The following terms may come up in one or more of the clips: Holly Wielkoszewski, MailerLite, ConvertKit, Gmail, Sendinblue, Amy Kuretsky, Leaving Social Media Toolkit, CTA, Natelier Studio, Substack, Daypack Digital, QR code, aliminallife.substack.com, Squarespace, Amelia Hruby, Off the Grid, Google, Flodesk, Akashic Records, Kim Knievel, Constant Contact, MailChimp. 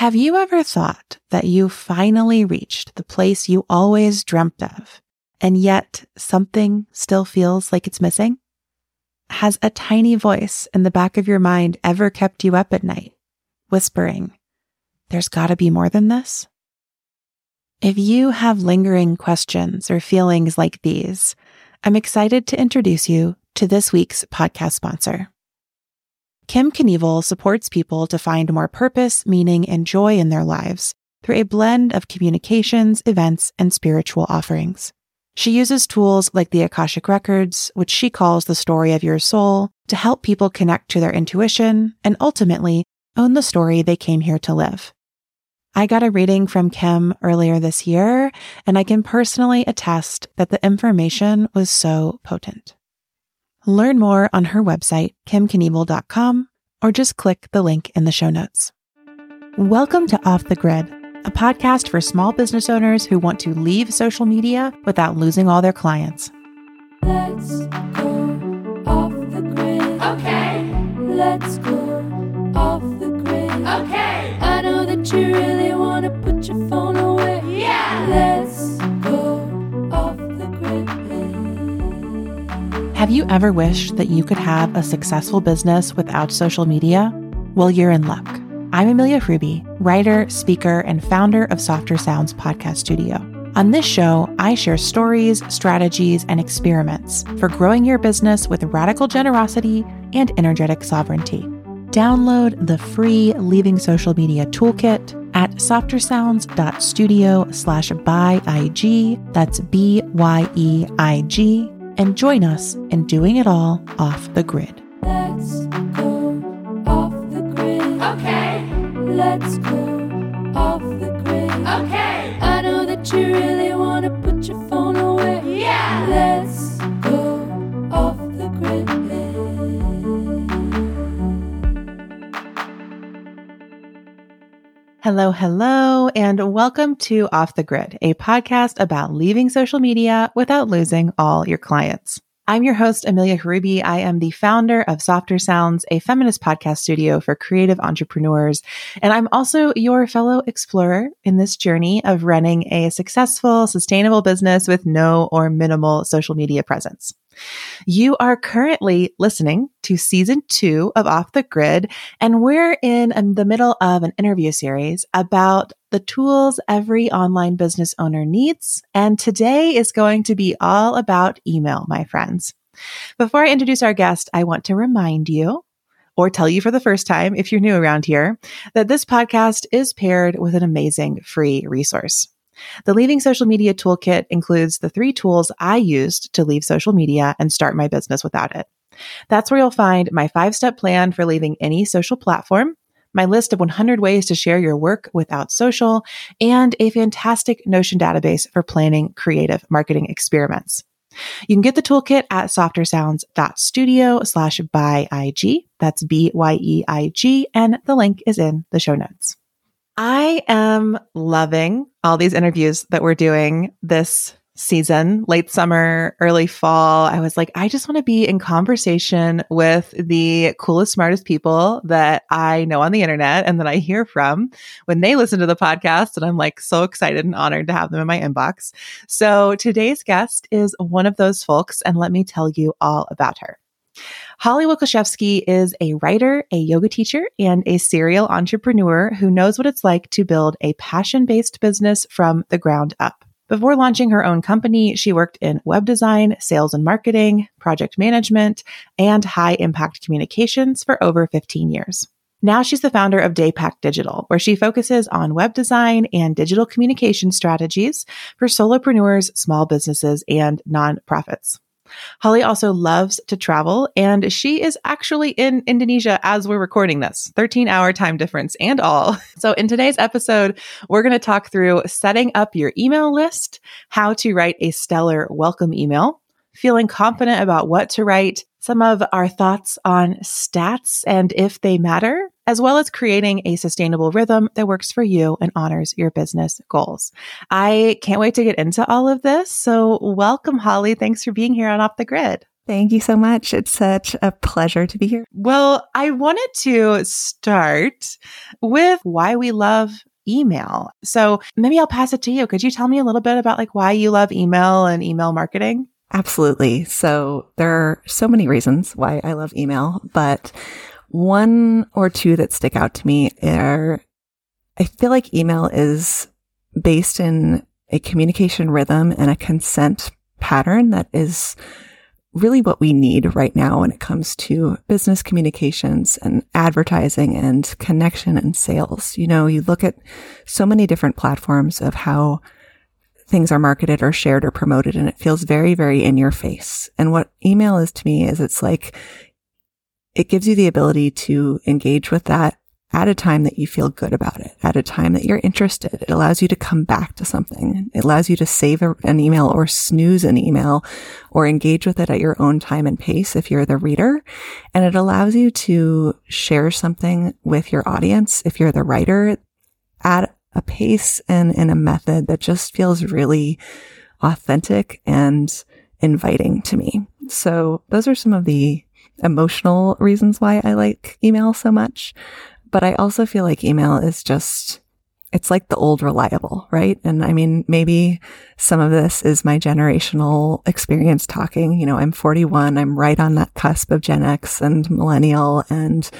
Have you ever thought that you finally reached the place you always dreamt of, and yet something still feels like it's missing? Has a tiny voice in the back of your mind ever kept you up at night, whispering, "There's got to be more than this"? If you have lingering questions or feelings like these, I'm excited to introduce you to this week's podcast sponsor. Kim Knievel supports people to find more purpose, meaning, and joy in their lives through a blend of communications, events, and spiritual offerings. She uses tools like the Akashic Records, which she calls the story of your soul, to help people connect to their intuition and ultimately own the story they came here to live. I got a reading from Kim earlier this year, and I can personally attest that the information was so potent. Learn more on her website, kimknievel.com, or just click the link in the show notes. Welcome to Off the Grid, a podcast for small business owners who want to leave social media without losing all their clients. Let's go off the grid. Okay. Let's go off the grid. Okay. I know that you really want to put your phone away. Yeah. Let's go off the grid. Have you ever wished that you could have a successful business without social media? Well, you're in luck. I'm Amelia Hruby, writer, speaker, and founder of Softer Sounds Podcast Studio. On this show, I share stories, strategies, and experiments for growing your business with radical generosity and energetic sovereignty. Download the free Leaving Social Media Toolkit at softersounds.studio/buyig, that's BYEIG, and join us in doing it all off the grid. Let's go off the grid. Okay. Let's go off the grid. Okay. I know that you really want to put your phone away. Yeah. Let's go off the grid. Hello, hello, and welcome to Off the Grid, a podcast about leaving social media without losing all your clients. I'm your host, Amelia Hruby. I am the founder of Softer Sounds, a feminist podcast studio for creative entrepreneurs. And I'm also your fellow explorer in this journey of running a successful, sustainable business with no or minimal social media presence. You are currently listening to season 2 of Off the Grid, and we're in the middle of an interview series about the tools every online business owner needs. And today is going to be all about email, my friends. Before I introduce our guest, I want to remind you, or tell you for the first time if you're new around here, that this podcast is paired with an amazing free resource. The Leaving Social Media Toolkit includes the 3 tools I used to leave social media and start my business without it. That's where you'll find my 5-step plan for leaving any social platform, my list of 100 ways to share your work without social, and a fantastic Notion database for planning creative marketing experiments. You can get the toolkit at softersounds.studio/buyig. That's BYEIG, and the link is in the show notes. I am loving all these interviews that we're doing this season, late summer, early fall. I was like, I just want to be in conversation with the coolest, smartest people that I know on the internet and that I hear from when they listen to the podcast. And I'm like so excited and honored to have them in my inbox. So today's guest is one of those folks, and let me tell you all about her. Holly Wielkoszewski is a writer, a yoga teacher, and a serial entrepreneur who knows what it's like to build a passion-based business from the ground up. Before launching her own company, she worked in web design, sales and marketing, project management, and high-impact communications for over 15 years. Now she's the founder of Daypack Digital, where she focuses on web design and digital communication strategies for solopreneurs, small businesses, and nonprofits. Holly also loves to travel, and she is actually in Indonesia as we're recording this, 13-hour time difference and all. So in today's episode, we're going to talk through setting up your email list, how to write a stellar welcome email, feeling confident about what to write, some of our thoughts on stats and if they matter, as well as creating a sustainable rhythm that works for you and honors your business goals. I can't wait to get into all of this. So welcome, Holly. Thanks for being here on Off the Grid. Thank you so much. It's such a pleasure to be here. Well, I wanted to start with why we love email. So maybe I'll pass it to you. Could you tell me a little bit about like why you love email and email marketing? Absolutely. So there are so many reasons why I love email, but one or two that stick out to me are, I feel like email is based in a communication rhythm and a consent pattern that is really what we need right now when it comes to business communications and advertising and connection and sales. You know, you look at so many different platforms of how things are marketed or shared or promoted, and it feels very, very in your face. And what email is to me is it's like, it gives you the ability to engage with that at a time that you feel good about it, at a time that you're interested. It allows you to come back to something. It allows you to save an email or snooze an email or engage with it at your own time and pace if you're the reader. And it allows you to share something with your audience if you're the writer at a pace and in a method that just feels really authentic and inviting to me. So those are some of the emotional reasons why I like email so much. But I also feel like email is just, it's like the old reliable, right? And I mean, maybe some of this is my generational experience talking. You know, I'm 41. I'm right on that cusp of Gen X and millennial. And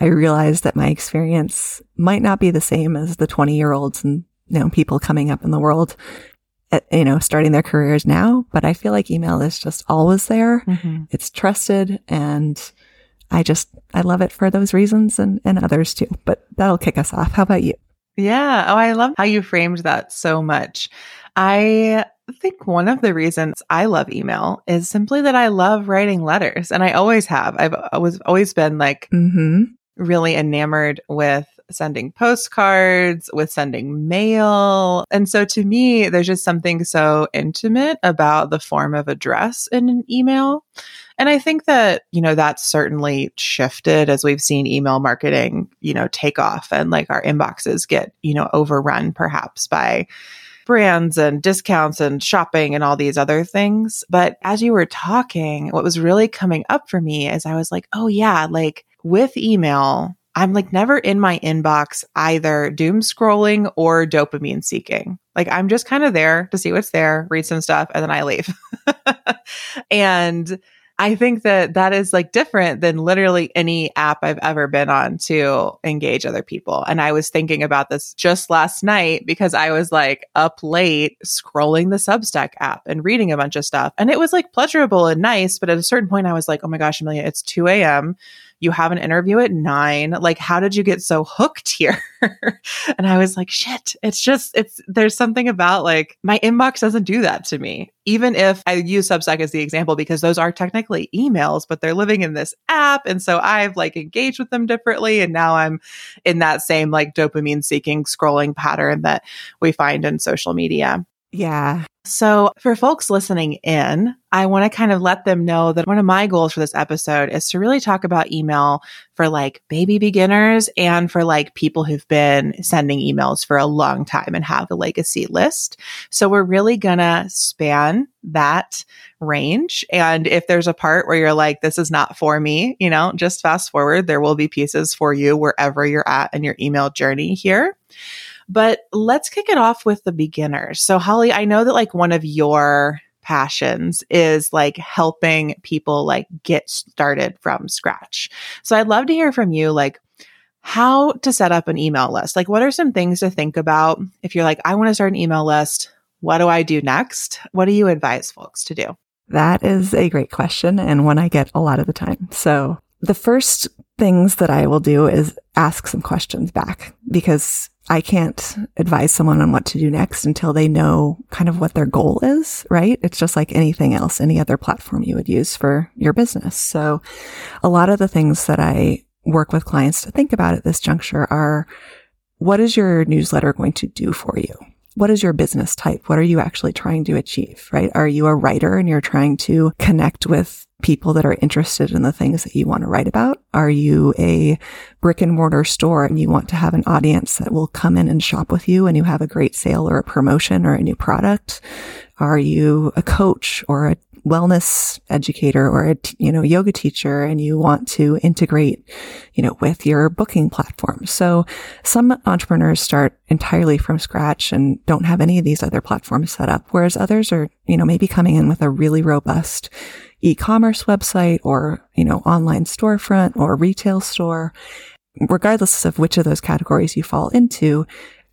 I realize that my experience might not be the same as the 20-year-olds and, you know, people coming up in the world, you know, starting their careers now. But I feel like email is just always there. Mm-hmm. It's trusted, and I love it for those reasons and others too, but that'll kick us off. How about you? Yeah. Oh, I love how you framed that so much. I think one of the reasons I love email is simply that I love writing letters, and I always have. I've always been like really enamored with sending postcards, with sending mail. And so to me, there's just something so intimate about the form of address in an email. And I think that, you know, that's certainly shifted as we've seen email marketing, you know, take off, and like our inboxes get, you know, overrun perhaps by brands and discounts and shopping and all these other things. But as you were talking, what was really coming up for me is I was like, oh yeah, like with email, I'm like never in my inbox, either doom scrolling or dopamine seeking. Like I'm just kind of there to see what's there, read some stuff, and then I leave. And I think that that is like different than literally any app I've ever been on to engage other people. And I was thinking about this just last night because I was like up late scrolling the Substack app and reading a bunch of stuff. And it was like pleasurable and nice. But at a certain point I was like, oh my gosh, Amelia, it's 2 a.m. You have an interview at 9. Like, how did you get so hooked here? And I was like, shit, there's something about like my inbox doesn't do that to me. Even if I use Substack as the example, because those are technically emails, but they're living in this app. And so I've like engaged with them differently. And now I'm in that same like dopamine seeking scrolling pattern that we find in social media. Yeah. So for folks listening in, I want to kind of let them know that one of my goals for this episode is to really talk about email for like baby beginners and for like people who've been sending emails for a long time and have a legacy list. So we're really going to span that range. And if there's a part where you're like, this is not for me, you know, just fast forward, there will be pieces for you wherever you're at in your email journey here. But let's kick it off with the beginners. So Holly, I know that like one of your passions is like helping people like get started from scratch. So I'd love to hear from you, like how to set up an email list. Like what are some things to think about if you're like, I want to start an email list. What do I do next? What do you advise folks to do? That is a great question and one I get a lot of the time. So the first things that I will do is ask some questions back, because I can't advise someone on what to do next until they know kind of what their goal is, right? It's just like anything else, any other platform you would use for your business. So a lot of the things that I work with clients to think about at this juncture are, what is your newsletter going to do for you? What is your business type? What are you actually trying to achieve, right? Are you a writer and you're trying to connect with people that are interested in the things that you want to write about? Are you a brick and mortar store and you want to have an audience that will come in and shop with you and you have a great sale or a promotion or a new product? Are you a coach or a wellness educator or a, yoga teacher, and you want to integrate, with your booking platform. So some entrepreneurs start entirely from scratch and don't have any of these other platforms set up, whereas others are, maybe coming in with a really robust e-commerce website or, online storefront or retail store. Regardless of which of those categories you fall into,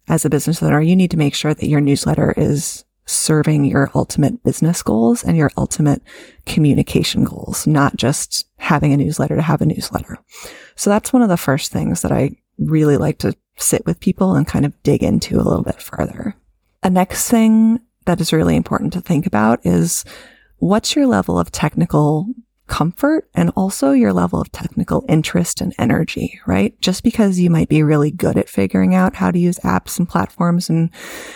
as a business owner, you need to make sure that your newsletter is serving your ultimate business goals and your ultimate communication goals, not just having a newsletter to have a newsletter. So that's one of the first things that I really like to sit with people and kind of dig into a little bit further. The next thing that is really important to think about is what's your level of technical comfort and also your level of technical interest and energy, right? Just because you might be really good at figuring out how to use apps and platforms and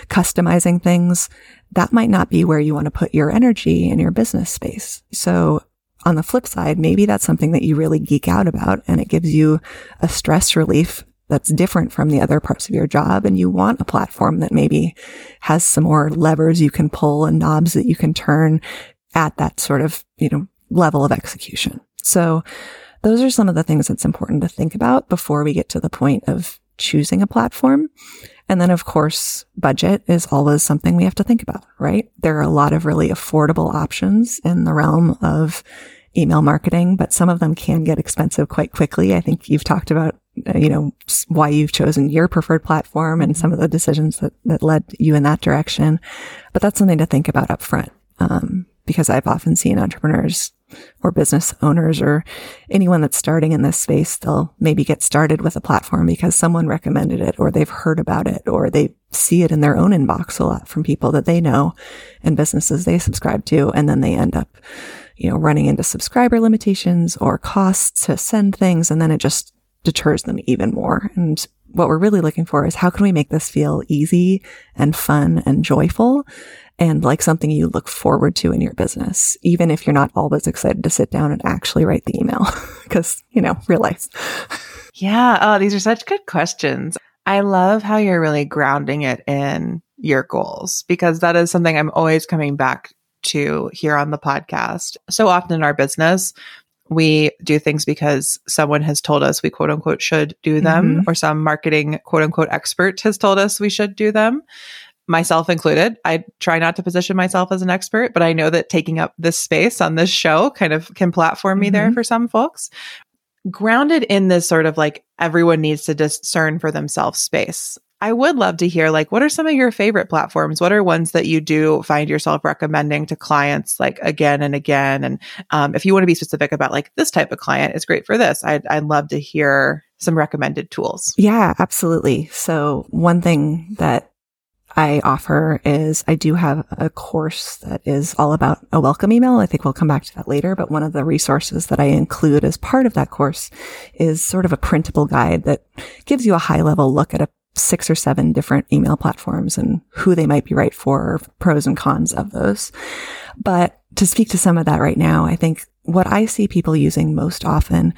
customizing things, that might not be where you want to put your energy in your business space. So on the flip side, maybe that's something that you really geek out about and it gives you a stress relief that's different from the other parts of your job. And you want a platform that maybe has some more levers you can pull and knobs that you can turn at that sort of, level of execution. So those are some of the things that's important to think about before we get to the point of choosing a platform. And then, of course, budget is always something we have to think about, right? There are a lot of really affordable options in the realm of email marketing, but some of them can get expensive quite quickly. I think you've talked about, why you've chosen your preferred platform and some of the decisions that led you in that direction. But that's something to think about up front. Because I've often seen entrepreneurs or business owners or anyone that's starting in this space, they'll maybe get started with a platform because someone recommended it or they've heard about it or they see it in their own inbox a lot from people that they know and businesses they subscribe to. And then they end up, running into subscriber limitations or costs to send things. And then it just deters them even more. And what we're really looking for is how can we make this feel easy and fun and joyful and like something you look forward to in your business, even if you're not always excited to sit down and actually write the email because, real life. Yeah. Oh, these are such good questions. I love how you're really grounding it in your goals because that is something I'm always coming back to here on the podcast. So often in our business, we do things because someone has told us we quote unquote should do them or some marketing quote unquote expert has told us we should do them. Myself included. I try not to position myself as an expert, but I know that taking up this space on this show kind of can platform me there for some folks. Grounded in this sort of like everyone needs to discern for themselves space. I would love to hear like, what are some of your favorite platforms? What are ones that you do find yourself recommending to clients like again and again? And if you want to be specific about like this type of client is great for this, I'd love to hear some recommended tools. Yeah, absolutely. So one thing that I offer is I do have a course that is all about a welcome email. I think we'll come back to that later, but one of the resources that I include as part of that course is sort of a printable guide that gives you a high level look at 6 or 7 different email platforms and who they might be right for, pros and cons of those. But to speak to some of that right now, I think what I see people using most often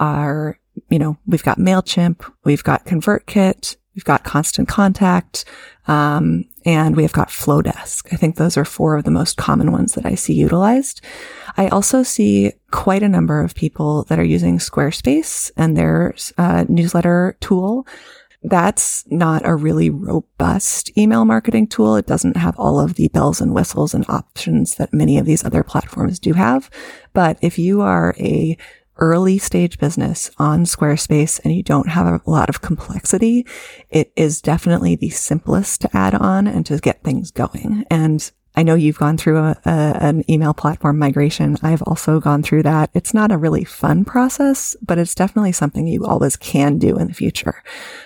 are, we've got MailChimp, we've got ConvertKit, we've got Constant Contact, and we have got Flodesk. I think those are 4 of the most common ones that I see utilized. I also see quite a number of people that are using Squarespace and their newsletter tool. That's not a really robust email marketing tool. It doesn't have all of the bells and whistles and options that many of these other platforms do have. But if you are a early stage business on Squarespace and you don't have a lot of complexity, it is definitely the simplest to add on and to get things going. And I know you've gone through an email platform migration. I've also gone through that. It's not a really fun process, but it's definitely something you always can do in the future.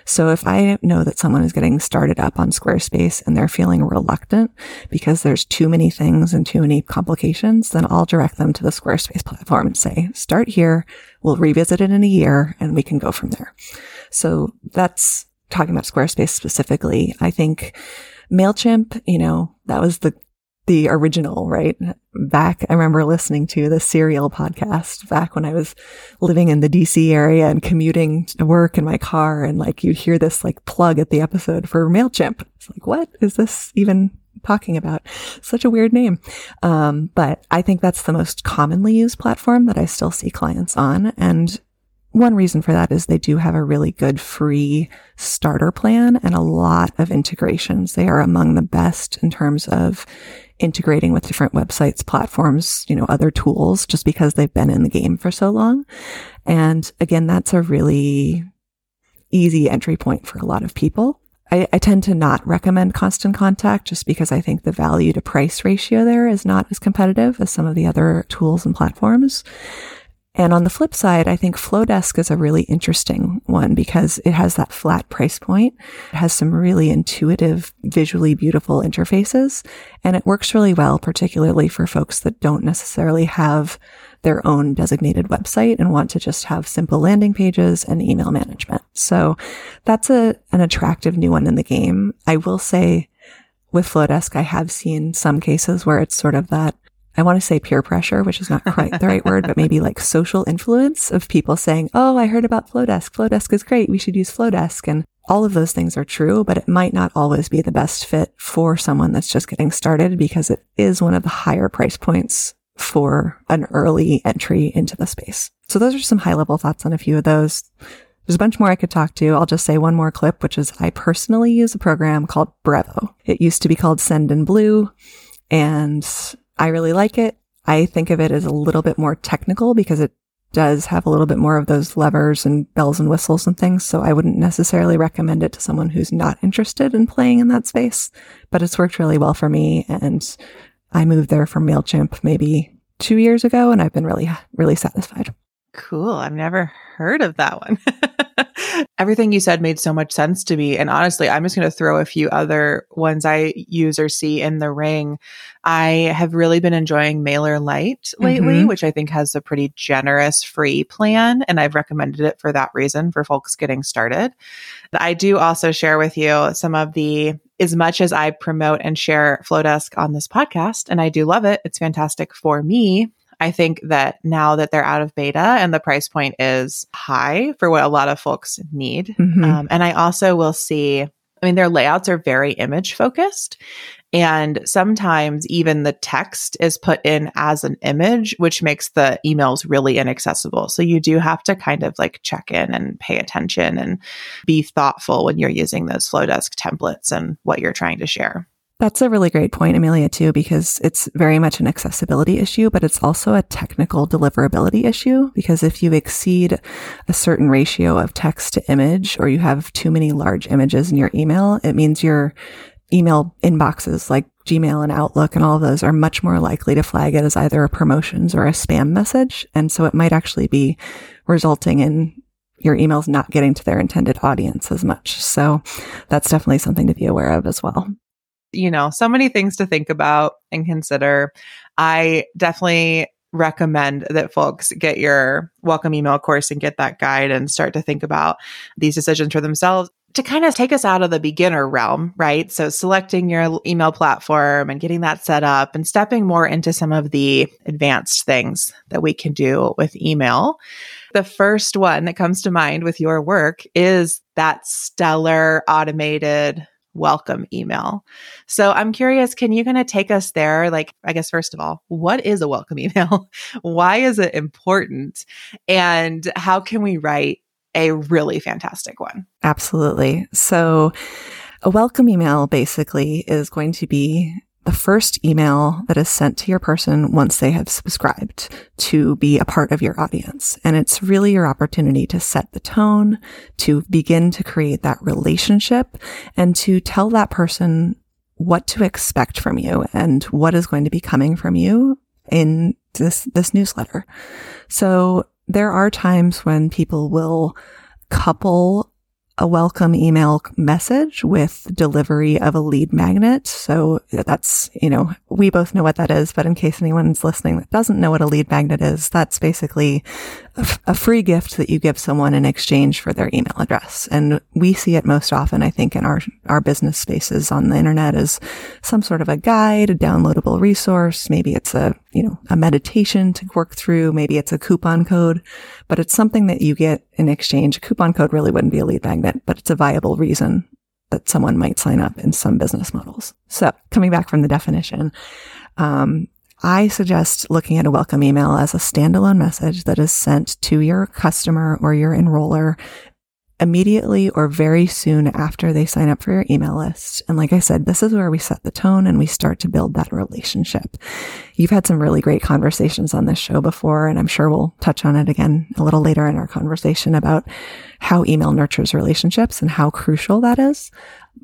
So if I know that someone is getting started up on Squarespace and they're feeling reluctant because there's too many things and too many complications, then I'll direct them to the Squarespace platform and say, start here. We'll revisit it in a year and we can go from there. So that's talking about Squarespace specifically. I think MailChimp, that was the original, right? Back, I remember listening to the Serial podcast back when I was living in the DC area and commuting to work in my car. And like, you'd hear this like plug at the episode for MailChimp. It's like, what is this even talking about. Such a weird name. But I think that's the most commonly used platform that I still see clients on. And one reason for that is they do have a really good free starter plan and a lot of integrations. They are among the best in terms of integrating with different websites, platforms, you know, other tools, just because they've been in the game for so long. And again, that's a really easy entry point for a lot of people. I tend to not recommend Constant Contact just because I think the value to price ratio there is not as competitive as some of the other tools and platforms. And on the flip side, I think Flodesk is a really interesting one because it has that flat price point. It has some really intuitive, visually beautiful interfaces, and it works really well, particularly for folks that don't necessarily have their own designated website and want to just have simple landing pages and email management. So that's an attractive new one in the game. I will say with Flodesk, I have seen some cases where it's sort of that, I want to say peer pressure, which is not quite the right word, but maybe like social influence of people saying, oh, I heard about Flodesk. Flodesk is great. We should use Flodesk. And all of those things are true, but it might not always be the best fit for someone that's just getting started because it is one of the higher price points for an early entry into the space. So those are some high level thoughts on a few of those. There's a bunch more I could talk to. I'll just say one more clip, which is I personally use a program called Brevo. It used to be called Sendinblue, and I really like it. I think of it as a little bit more technical because it does have a little bit more of those levers and bells and whistles and things. So I wouldn't necessarily recommend it to someone who's not interested in playing in that space, but it's worked really well for me. And I moved there from MailChimp maybe 2 years ago, and I've been really, really satisfied. Cool. I've never heard of that one. Everything you said made so much sense to me. And honestly, I'm just going to throw a few other ones I use or see in the ring. I have really been enjoying MailerLite lately, which I think has a pretty generous free plan. And I've recommended it for that reason for folks getting started. But I do also share with you some of the, as much as I promote and share Flodesk on this podcast, and I do love it, it's fantastic for me. I think that now that they're out of beta and the price point is high for what a lot of folks need. And I also will see, I mean, their layouts are very image focused. And sometimes even the text is put in as an image, which makes the emails really inaccessible. So you do have to kind of like check in and pay attention and be thoughtful when you're using those Flodesk templates and what you're trying to share. That's a really great point, Amelia, too, because it's very much an accessibility issue, but it's also a technical deliverability issue, because if you exceed a certain ratio of text to image, or you have too many large images in your email, it means your email inboxes like Gmail and Outlook and all of those are much more likely to flag it as either a promotions or a spam message. And so it might actually be resulting in your emails not getting to their intended audience as much. So that's definitely something to be aware of as well. You know, so many things to think about and consider. I definitely recommend that folks get your welcome email course and get that guide and start to think about these decisions for themselves to kind of take us out of the beginner realm, right? So selecting your email platform and getting that set up and stepping more into some of the advanced things that we can do with email. The first one that comes to mind with your work is that stellar automated welcome email. So I'm curious, can you kind of take us there? Like, I guess, first of all, what is a welcome email? Why is it important? And how can we write a really fantastic one? Absolutely. So a welcome email basically is going to be the first email that is sent to your person once they have subscribed to be a part of your audience. And it's really your opportunity to set the tone, to begin to create that relationship, and to tell that person what to expect from you and what is going to be coming from you in this newsletter. So there are times when people will couple a welcome email message with delivery of a lead magnet. So that's, you know, we both know what that is, but in case anyone's listening that doesn't know what a lead magnet is, that's basically a free gift that you give someone in exchange for their email address. And we see it most often, I think, in our business spaces on the internet as some sort of a guide, a downloadable resource. Maybe it's a meditation to work through. Maybe it's a coupon code, but it's something that you get in exchange. A coupon code really wouldn't be a lead magnet, but it's a viable reason that someone might sign up in some business models. So coming back from the definition, I suggest looking at a welcome email as a standalone message that is sent to your customer or your enroller immediately or very soon after they sign up for your email list. And like I said, this is where we set the tone and we start to build that relationship. You've had some really great conversations on this show before, and I'm sure we'll touch on it again a little later in our conversation about how email nurtures relationships and how crucial that is.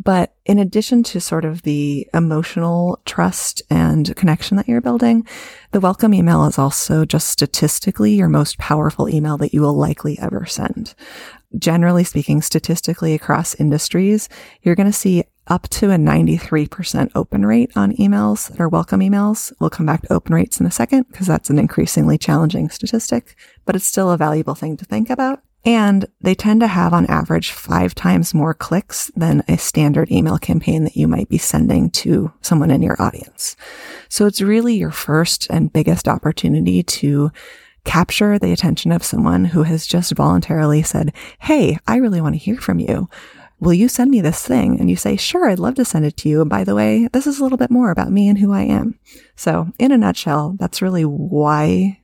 But in addition to sort of the emotional trust and connection that you're building, the welcome email is also just statistically your most powerful email that you will likely ever send. Generally speaking, statistically across industries, you're going to see up to a 93% open rate on emails that are welcome emails. We'll come back to open rates in a second because that's an increasingly challenging statistic, but it's still a valuable thing to think about. And they tend to have on average 5 times more clicks than a standard email campaign that you might be sending to someone in your audience. So it's really your first and biggest opportunity to capture the attention of someone who has just voluntarily said, "Hey, I really want to hear from you. Will you send me this thing?" And you say, "Sure, I'd love to send it to you. And by the way, this is a little bit more about me and who I am." So in a nutshell, that's really why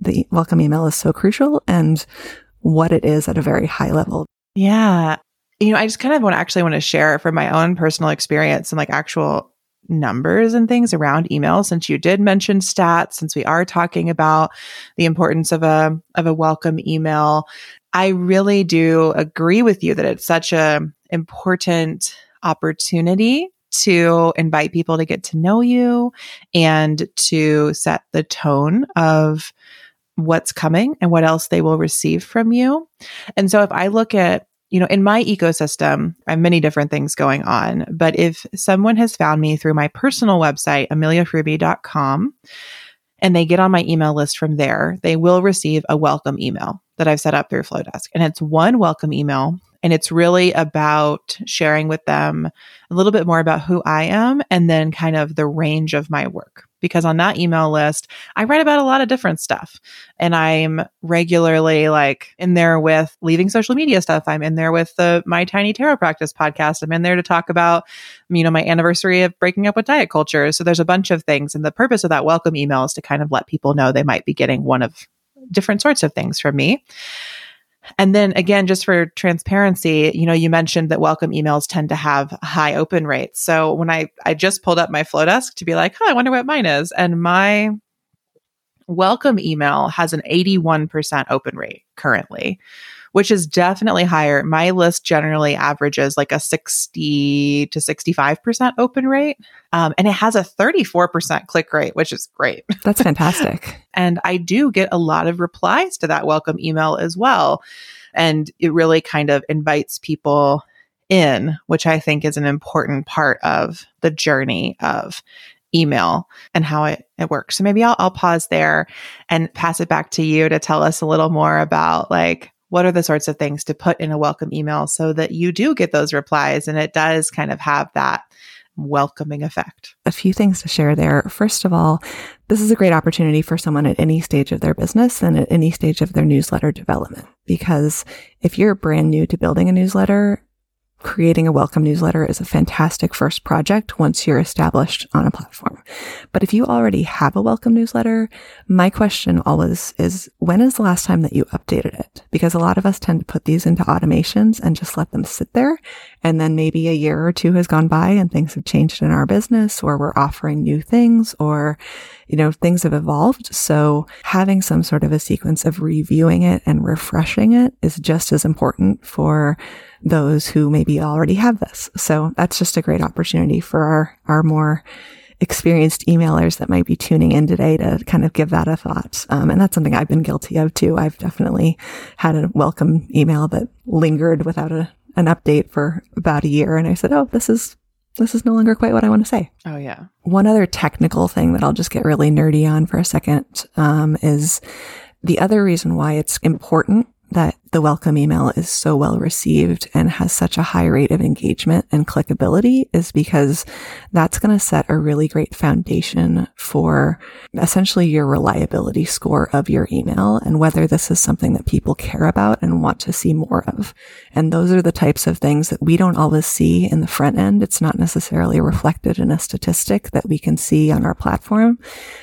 the welcome email is so crucial and what it is at a very high level. Yeah. You know, I just kind of want to share from my own personal experience and like actual numbers and things around email, since you did mention stats, since we are talking about the importance of a welcome email. I really do agree with you that it's such an important opportunity to invite people to get to know you and to set the tone of what's coming and what else they will receive from you. And so if I look at, you know, in my ecosystem, I have many different things going on, but if someone has found me through my personal website, ameliahruby.com, and they get on my email list from there, they will receive a welcome email that I've set up through Flodesk. And it's one welcome email, and it's really about sharing with them a little bit more about who I am and then kind of the range of my work. Because on that email list, I write about a lot of different stuff. And I'm regularly like in there with leaving social media stuff. I'm in there with my Tiny Tarot Practice podcast. I'm in there to talk about, you know, my anniversary of breaking up with diet culture. So there's a bunch of things. And the purpose of that welcome email is to kind of let people know they might be getting one of different sorts of things from me. And then again, just for transparency, you know, you mentioned that welcome emails tend to have high open rates. So when I just pulled up my Flodesk to be like, "Oh, I wonder what mine is," and my welcome email has an 81% open rate currently, which is definitely higher. My list generally averages like a 60 to 65% open rate. And it has a 34% click rate, which is great. That's fantastic. And I do get a lot of replies to that welcome email as well. And it really kind of invites people in, which I think is an important part of the journey of email and how it works. So maybe I'll pause there and pass it back to you to tell us a little more about like, what are the sorts of things to put in a welcome email so that you do get those replies and it does kind of have that welcoming effect? A few things to share there. First of all, this is a great opportunity for someone at any stage of their business and at any stage of their newsletter development, because if you're brand new to building a newsletter, creating a welcome newsletter is a fantastic first project once you're established on a platform. But if you already have a welcome newsletter, my question always is, when is the last time that you updated it? Because a lot of us tend to put these into automations and just let them sit there. And then maybe a year or two has gone by and things have changed in our business, or we're offering new things, or, you know, things have evolved. So having some sort of a sequence of reviewing it and refreshing it is just as important for those who maybe already have this. So that's just a great opportunity for our more experienced emailers that might be tuning in today to kind of give that a thought. And that's something I've been guilty of too. I've definitely had a welcome email that lingered without an update for about a year. And I said, "Oh, this is no longer quite what I want to say." Oh, yeah. One other technical thing that I'll just get really nerdy on for a second, is the other reason why it's important that the welcome email is so well received and has such a high rate of engagement and clickability is because that's going to set a really great foundation for essentially your reliability score of your email and whether this is something that people care about and want to see more of. And those are the types of things that we don't always see in the front end. It's not necessarily reflected in a statistic that we can see on our platform,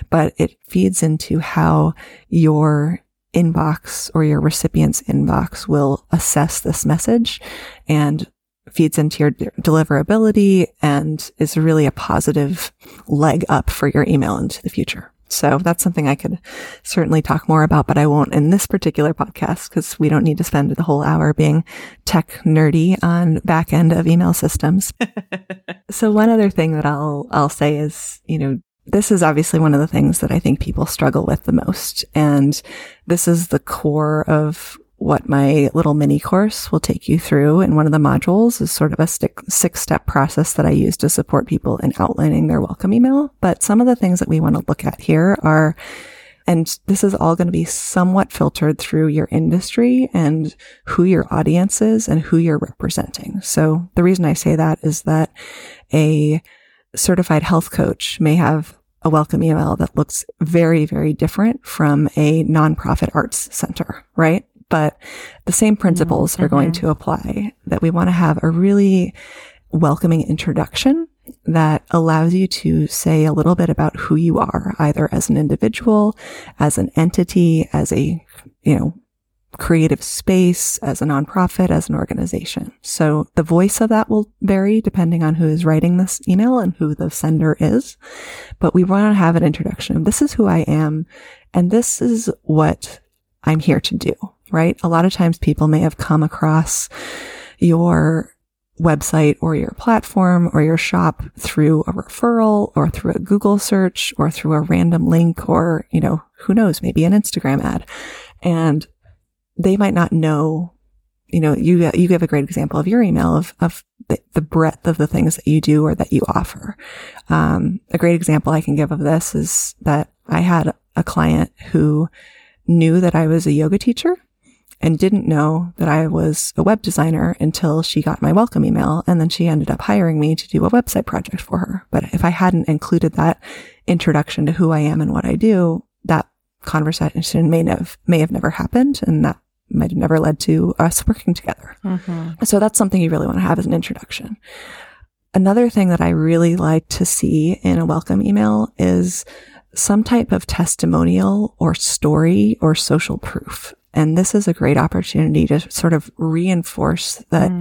but it feeds into how your inbox or your recipient's inbox will assess this message and feeds into your deliverability and is really a positive leg up for your email into the future. So that's something I could certainly talk more about, but I won't in this particular podcast because we don't need to spend the whole hour being tech nerdy on back end of email systems. So one other thing that I'll say is, this is obviously one of the things that I think people struggle with the most. And this is the core of what my little mini course will take you through. And one of the modules is sort of a six-step process that I use to support people in outlining their welcome email. But some of the things that we want to look at here are, and this is all going to be somewhat filtered through your industry and who your audience is and who you're representing. So the reason I say that is that a certified health coach may have a welcome email that looks very, very different from a nonprofit arts center, right? But the same principles are going to apply, that we want to have a really welcoming introduction that allows you to say a little bit about who you are, either as an individual, as an entity, as a, creative space, as a nonprofit, as an organization. So the voice of that will vary depending on who is writing this email and who the sender is. But we want to have an introduction of this is who I am and this is what I'm here to do, right? A lot of times people may have come across your website or your platform or your shop through a referral or through a Google search or through a random link or, who knows, maybe an Instagram ad. And they might not know, you give a great example of your email of the breadth of the things that you do or that you offer. A great example I can give of this is that I had a client who knew that I was a yoga teacher and didn't know that I was a web designer until she got my welcome email. And then she ended up hiring me to do a website project for her. But if I hadn't included that introduction to who I am and what I do, that conversation may have never happened. And that might have never led to us working together. Mm-hmm. So that's something you really want to have as an introduction. Another thing that I really like to see in a welcome email is some type of testimonial or story or social proof. And this is a great opportunity to sort of reinforce that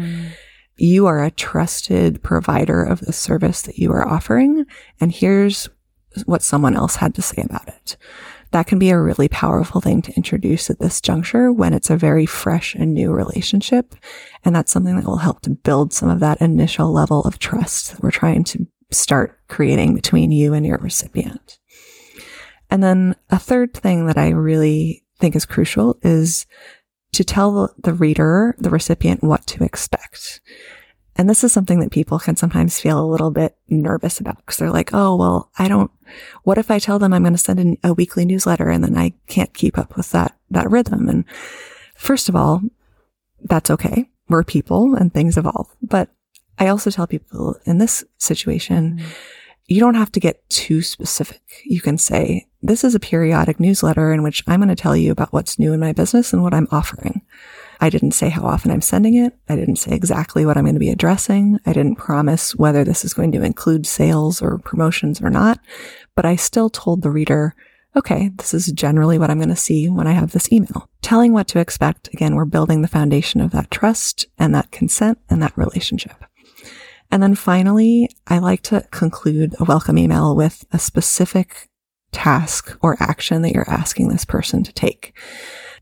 you are a trusted provider of the service that you are offering. And here's what someone else had to say about it. That can be a really powerful thing to introduce at this juncture when it's a very fresh and new relationship. And that's something that will help to build some of that initial level of trust that we're trying to start creating between you and your recipient. And then a third thing that I really think is crucial is to tell the reader, the recipient, what to expect. And this is something that people can sometimes feel a little bit nervous about because they're like, oh, well, what if I tell them I'm going to send a weekly newsletter and then I can't keep up with that rhythm? And first of all, that's okay. We're people and things evolve. But I also tell people in this situation, you don't have to get too specific. You can say, this is a periodic newsletter in which I'm going to tell you about what's new in my business and what I'm offering. I didn't say how often I'm sending it. I didn't say exactly what I'm going to be addressing. I didn't promise whether this is going to include sales or promotions or not, but I still told the reader, okay, this is generally what I'm going to see when I have this email. Telling what to expect. Again, we're building the foundation of that trust and that consent and that relationship. And then finally, I like to conclude a welcome email with a specific task or action that you're asking this person to take.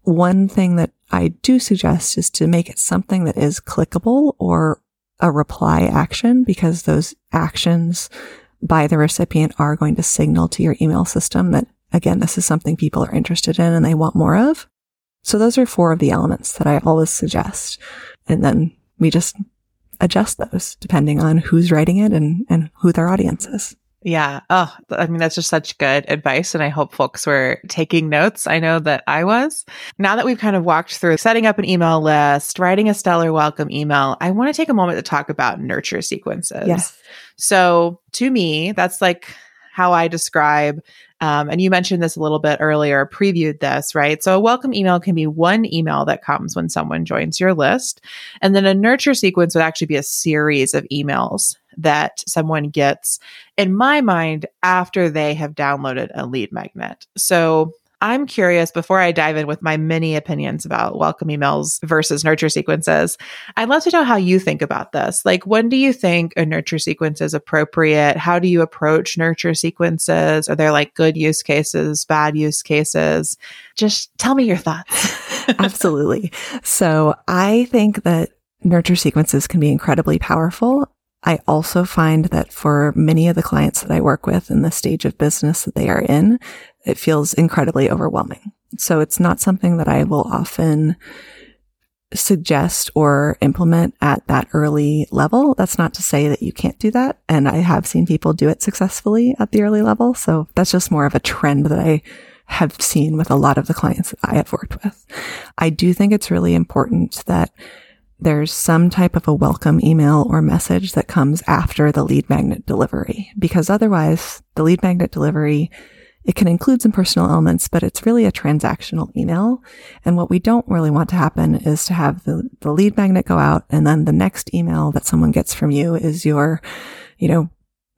One thing that I do suggest is to make it something that is clickable or a reply action, because those actions by the recipient are going to signal to your email system that, again, this is something people are interested in and they want more of. So those are four of the elements that I always suggest. And then we just adjust those depending on who's writing it and who their audience is. Yeah. Oh, I mean, that's just such good advice. And I hope folks were taking notes. I know that I was. Now that we've kind of walked through setting up an email list, writing a stellar welcome email, I want to take a moment to talk about nurture sequences. Yes. So to me, that's like how I describe, and you mentioned this a little bit earlier, previewed this, right? So a welcome email can be one email that comes when someone joins your list. And then a nurture sequence would actually be a series of emails that someone gets, in my mind, after they have downloaded a lead magnet. So I'm curious, before I dive in with my many opinions about welcome emails versus nurture sequences, I'd love to know how you think about this. Like, when do you think a nurture sequence is appropriate? How do you approach nurture sequences? Are there like good use cases, bad use cases? Just tell me your thoughts. Absolutely. So I think that nurture sequences can be incredibly powerful. I also find that for many of the clients that I work with in the stage of business that they are in, it feels incredibly overwhelming. So it's not something that I will often suggest or implement at that early level. That's not to say that you can't do that. And I have seen people do it successfully at the early level. So that's just more of a trend that I have seen with a lot of the clients that I have worked with. I do think it's really important that there's some type of a welcome email or message that comes after the lead magnet delivery, because otherwise the lead magnet delivery, it can include some personal elements, but it's really a transactional email. And what we don't really want to happen is to have the lead magnet go out, and then the next email that someone gets from you is your,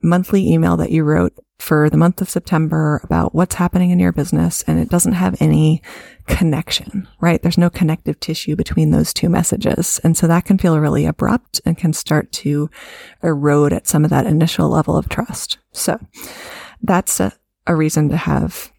monthly email that you wrote for the month of September about what's happening in your business, and it doesn't have any connection, right? There's no connective tissue between those two messages. And so that can feel really abrupt and can start to erode at some of that initial level of trust. So that's a reason to have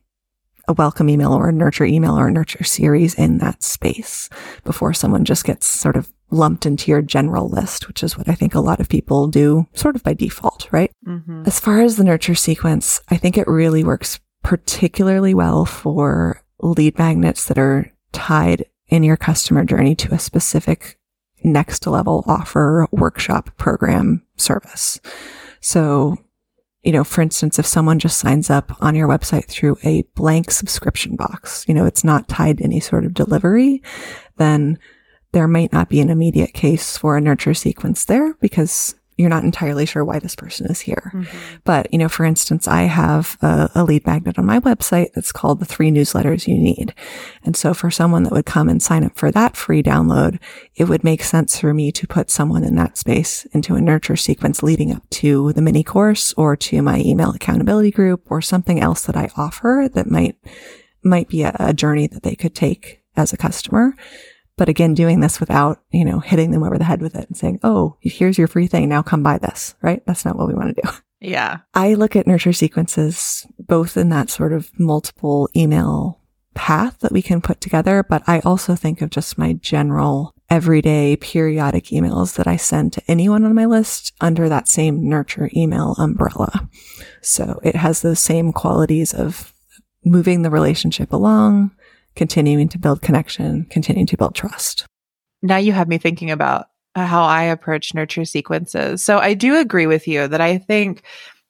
a welcome email or a nurture series in that space before someone just gets sort of lumped into your general list, which is what I think a lot of people do sort of by default, right? Mm-hmm. As far as the nurture sequence, I think it really works particularly well for lead magnets that are tied in your customer journey to a specific next level offer, workshop, program, service. So, for instance, if someone just signs up on your website through a blank subscription box, it's not tied to any sort of delivery, then there might not be an immediate case for a nurture sequence there, because you're not entirely sure why this person is here. Mm-hmm. But, for instance, I have a lead magnet on my website that's called the 3 newsletters you need. And so for someone that would come and sign up for that free download, it would make sense for me to put someone in that space into a nurture sequence leading up to the mini course or to my email accountability group or something else that I offer that might be a journey that they could take as a customer. But again, doing this without, hitting them over the head with it and saying, oh, here's your free thing. Now come buy this, right? That's not what we want to do. Yeah. I look at nurture sequences both in that sort of multiple email path that we can put together, but I also think of just my general everyday periodic emails that I send to anyone on my list under that same nurture email umbrella. So it has those same qualities of moving the relationship along, continuing to build connection, continuing to build trust. Now you have me thinking about how I approach nurture sequences. So I do agree with you that I think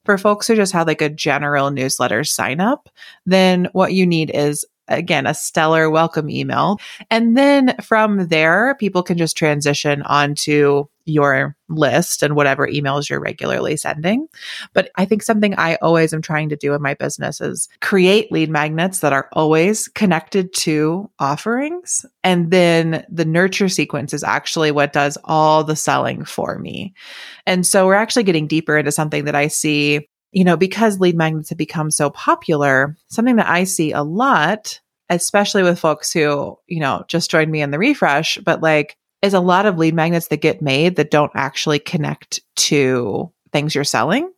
for folks who just had like a general newsletter sign up, then what you need is, again, a stellar welcome email. And then from there, people can just transition onto your list and whatever emails you're regularly sending. But I think something I always am trying to do in my business is create lead magnets that are always connected to offerings. And then the nurture sequence is actually what does all the selling for me. And so we're actually getting deeper into something that I see, because lead magnets have become so popular, something that I see a lot, especially with folks who, just joined me in the refresh, but is a lot of lead magnets that get made that don't actually connect to things you're selling.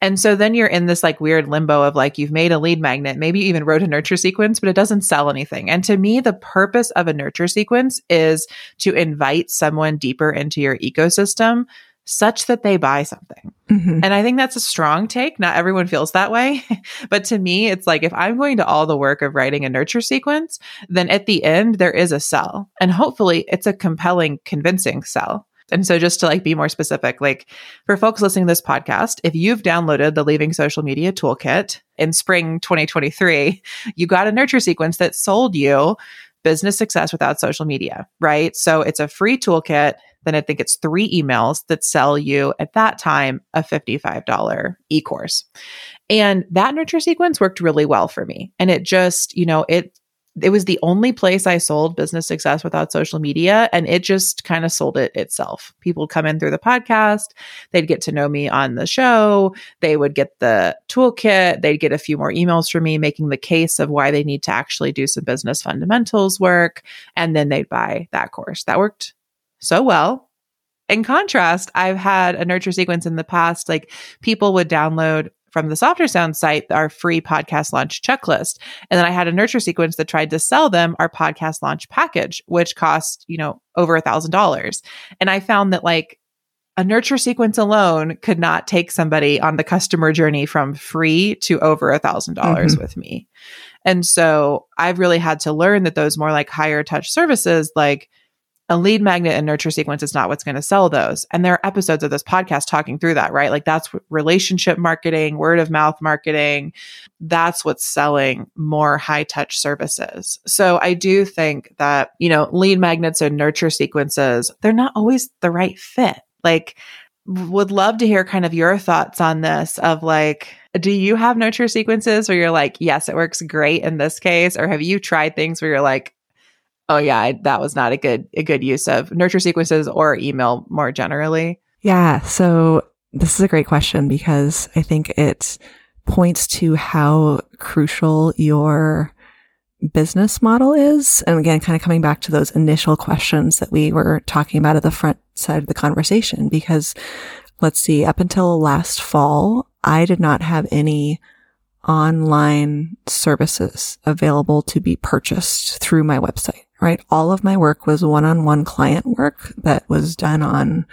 And so then you're in this weird limbo of you've made a lead magnet, maybe you even wrote a nurture sequence, but it doesn't sell anything. And to me, the purpose of a nurture sequence is to invite someone deeper into your ecosystem such that they buy something. Mm-hmm. And I think that's a strong take. Not everyone feels that way. But to me, it's if I'm going to all the work of writing a nurture sequence, then at the end, there is a sell. And hopefully it's a compelling, convincing sell. And so just to like be more specific, like for folks listening to this podcast, if you've downloaded the Leaving Social Media Toolkit in spring 2023, you got a nurture sequence that sold you business success without social media, right? So it's a free toolkit. Then I think it's 3 emails that sell you at that time a $55 e-course. And that nurture sequence worked really well for me. And it just, you know, it was the only place I sold business success without social media, and it just kind of sold it itself. People would come in through the podcast, they'd get to know me on the show, they would get the toolkit, they'd get a few more emails from me making the case of why they need to actually do some business fundamentals work, and then they'd buy that course. That worked so well. In contrast, I've had a nurture sequence in the past, like people would download from the Softer Sounds site, our free podcast launch checklist. And then I had a nurture sequence that tried to sell them our podcast launch package, which cost, you know, over $1,000. And I found that like a nurture sequence alone could not take somebody on the customer journey from free to over $1,000 with me. And so I've really had to learn that those more like higher touch services, like a lead magnet and nurture sequence is not what's going to sell those. And there are episodes of this podcast talking through that, right? Like that's relationship marketing, word of mouth marketing. That's what's selling more high touch services. So I do think that, you know, lead magnets and nurture sequences, they're not always the right fit. Like would love to hear kind of your thoughts on this of like, do you have nurture sequences where you're like, yes, it works great in this case? Or have you tried things where you're like, oh yeah, that was not a good use of nurture sequences or email more generally? Yeah. So this is a great question because I think it points to how crucial your business model is. And again, kind of coming back to those initial questions that we were talking about at the front side of the conversation, because let's see, up until last fall, I did not have any online services available to be purchased through my website, right? All of my work was one-on-one client work that was done on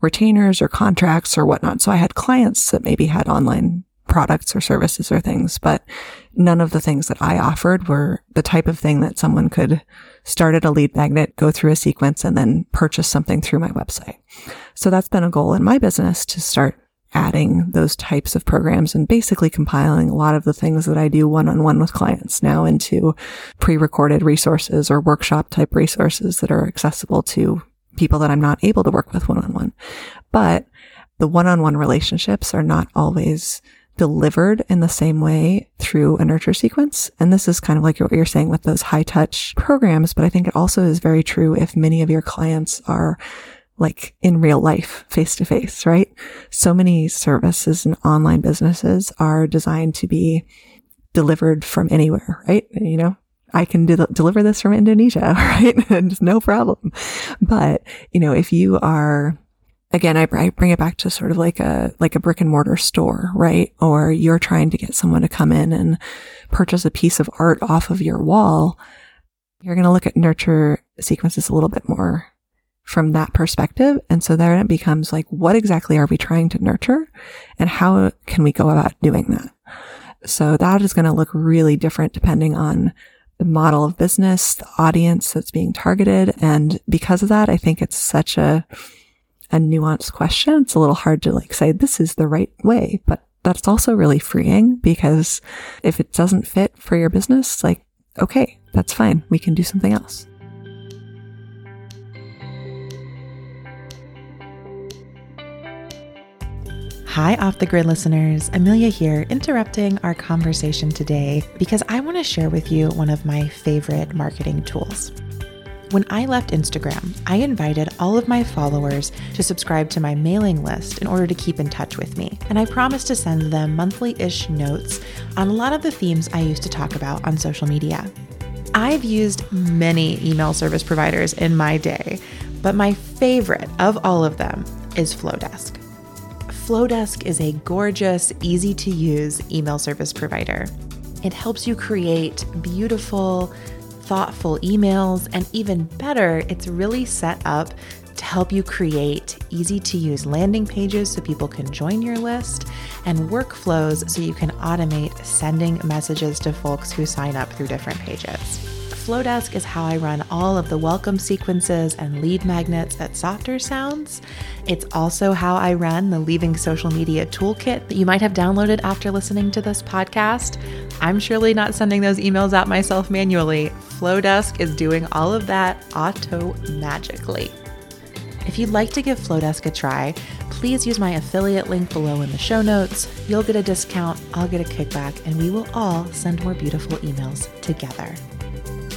retainers or contracts or whatnot. So I had clients that maybe had online products or services or things, but none of the things that I offered were the type of thing that someone could start at a lead magnet, go through a sequence, and then purchase something through my website. So that's been a goal in my business to start adding those types of programs and basically compiling a lot of the things that I do one-on-one with clients now into pre-recorded resources or workshop type resources that are accessible to people that I'm not able to work with one-on-one. But the one-on-one relationships are not always delivered in the same way through a nurture sequence. And this is kind of like what you're saying with those high touch programs, but I think it also is very true if many of your clients are like in real life, face to face, right? So many services and online businesses are designed to be delivered from anywhere, right? You know, I can deliver this from Indonesia, right? And no problem. But, you know, if you are, again, I bring it back to sort of like a brick and mortar store, right? Or you're trying to get someone to come in and purchase a piece of art off of your wall, you're going to look at nurture sequences a little bit more from that perspective. And so then it becomes like, what exactly are we trying to nurture and how can we go about doing that? So that is going to look really different depending on the model of business, the audience that's being targeted. And because of that, I think it's such a nuanced question. It's a little hard to like say, this is the right way, but that's also really freeing because if it doesn't fit for your business, like, okay, that's fine. We can do something else. Hi, Off the Grid listeners. Amelia here, interrupting our conversation today because I want to share with you one of my favorite marketing tools. When I left Instagram, I invited all of my followers to subscribe to my mailing list in order to keep in touch with me. And I promised to send them monthly-ish notes on a lot of the themes I used to talk about on social media. I've used many email service providers in my day, but my favorite of all of them is Flodesk. Flodesk is a gorgeous, easy-to-use email service provider. It helps you create beautiful, thoughtful emails, and even better, it's really set up to help you create easy-to-use landing pages so people can join your list, and workflows so you can automate sending messages to folks who sign up through different pages. Flodesk is how I run all of the welcome sequences and lead magnets at Softer Sounds. It's also how I run the Leaving Social Media Toolkit that you might have downloaded after listening to this podcast. I'm surely not sending those emails out myself manually. Flodesk is doing all of that auto-magically. If you'd like to give Flodesk a try, please use my affiliate link below in the show notes. You'll get a discount, I'll get a kickback, and we will all send more beautiful emails together.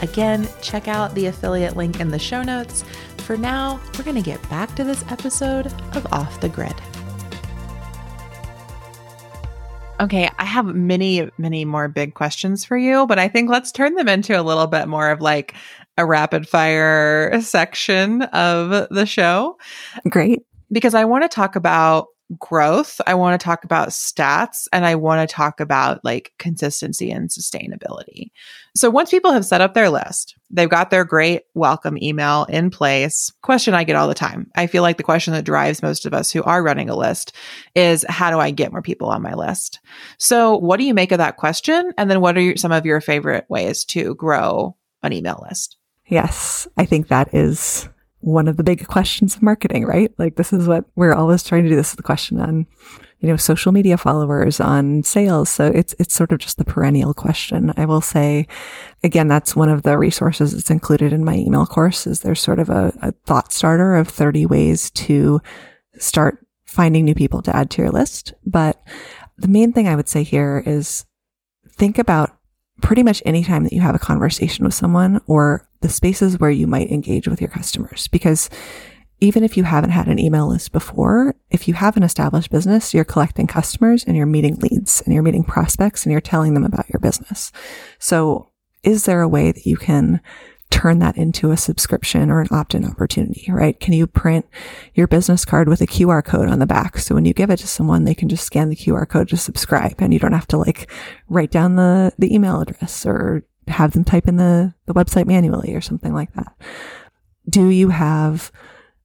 Again, check out the affiliate link in the show notes. For now, we're going to get back to this episode of Off the Grid. Okay, I have many, many more big questions for you, but I think let's turn them into a little bit more of like a rapid fire section of the show. Great. Because I want to talk about growth, I want to talk about stats, and I want to talk about like consistency and sustainability. So once people have set up their list, they've got their great welcome email in place. Question I get all the time. I feel like the question that drives most of us who are running a list is, how do I get more people on my list? So what do you make of that question? And then what are some of your favorite ways to grow an email list? Yes, I think that is one of the big questions of marketing, right? Like, this is what we're always trying to do. This is the question on, you know, social media followers, on sales. So it's sort of just the perennial question. I will say, again, that's one of the resources that's included in my email course. Is there's sort of a thought starter of 30 ways to start finding new people to add to your list. But the main thing I would say here is think about pretty much any time that you have a conversation with someone, or the spaces where you might engage with your customers. Because even if you haven't had an email list before, if you have an established business, you're collecting customers and you're meeting leads and you're meeting prospects and you're telling them about your business. So is there a way that you can turn that into a subscription or an opt-in opportunity, right? Can you print your business card with a QR code on the back? So when you give it to someone, they can just scan the QR code to subscribe, and you don't have to like write down the email address or have them type in the website manually or something like that. Do you have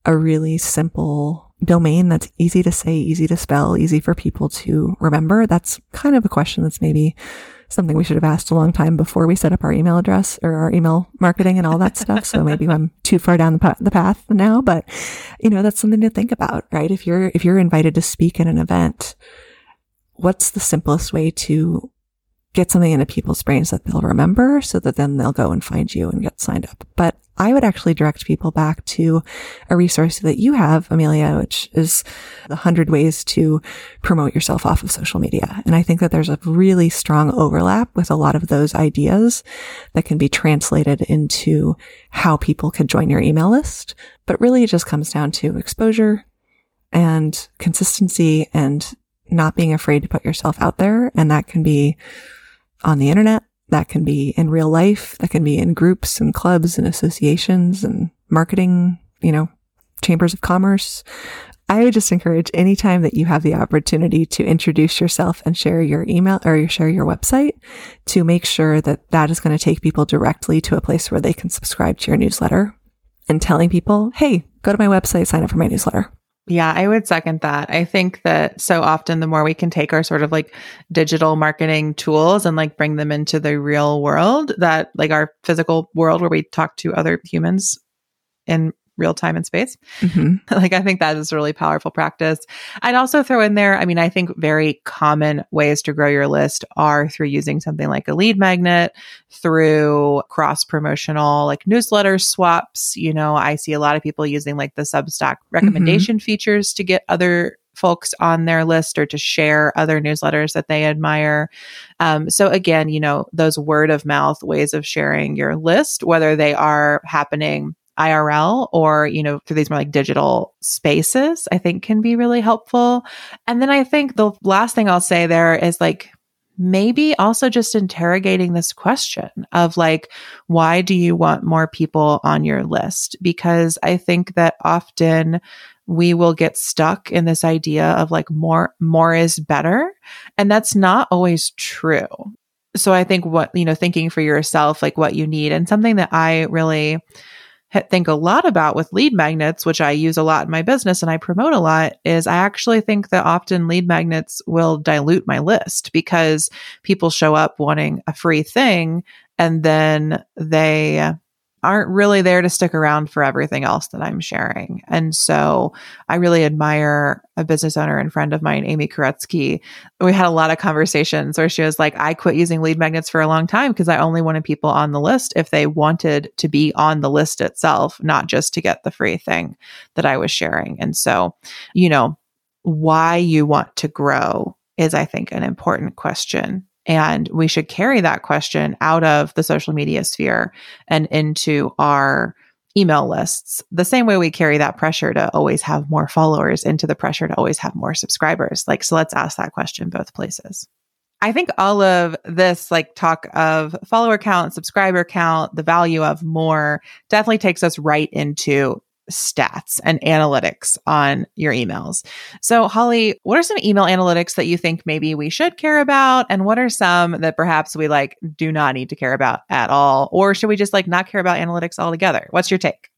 a really simple domain that's easy to say, easy to spell, easy for people to remember? That's kind of a question that's maybe something we should have asked a long time before we set up our email address or our email marketing and all that stuff. So maybe I'm too far down the path now, but you know, that's something to think about, right? If you're invited to speak at an event, what's the simplest way to get something into people's brains that they'll remember, so that then they'll go and find you and get signed up? But I would actually direct people back to a resource that you have, Amelia, which is the 100 ways to promote yourself off of social media. And I think that there's a really strong overlap with a lot of those ideas that can be translated into how people could join your email list. But really, it just comes down to exposure and consistency and not being afraid to put yourself out there. And that can be on the internet, that can be in real life, that can be in groups and clubs and associations and marketing, you know, chambers of commerce. I would just encourage any time that you have the opportunity to introduce yourself and share your email or share your website, to make sure that that is going to take people directly to a place where they can subscribe to your newsletter, and telling people, hey, go to my website, sign up for my newsletter. Yeah, I would second that. I think that so often the more we can take our sort of like digital marketing tools and like bring them into the real world, that like our physical world where we talk to other humans in real time and space. Mm-hmm. Like, I think that is a really powerful practice. I'd also throw in there, I mean, I think very common ways to grow your list are through using something like a lead magnet, through cross-promotional like newsletter swaps. You know, I see a lot of people using like the Substack recommendation mm-hmm. features to get other folks on their list or to share other newsletters that they admire. So again, you know, those word of mouth ways of sharing your list, whether they are happening IRL or, you know, through these more like digital spaces, I think can be really helpful. And then I think the last thing I'll say there is like, maybe also just interrogating this question of like, why do you want more people on your list? Because I think that often we will get stuck in this idea of like more is better. And that's not always true. So I think what, you know, thinking for yourself, like what you need, and something that I really think a lot about with lead magnets, which I use a lot in my business and I promote a lot, is I actually think that often lead magnets will dilute my list because people show up wanting a free thing and then they aren't really there to stick around for everything else that I'm sharing. And so I really admire a business owner and friend of mine, Amy Kuretsky. We had a lot of conversations where she was like, I quit using lead magnets for a long time because I only wanted people on the list if they wanted to be on the list itself, not just to get the free thing that I was sharing. And so, you know, why you want to grow is, I think, an important question. And we should carry that question out of the social media sphere and into our email lists, the same way we carry that pressure to always have more followers into the pressure to always have more subscribers. Like, so let's ask that question both places. I think all of this, like, talk of follower count, subscriber count, the value of more, definitely takes us right into stats and analytics on your emails. So, Holly, what are some email analytics that you think maybe we should care about? And what are some that perhaps we like do not need to care about at all? Or should we just like not care about analytics altogether? What's your take?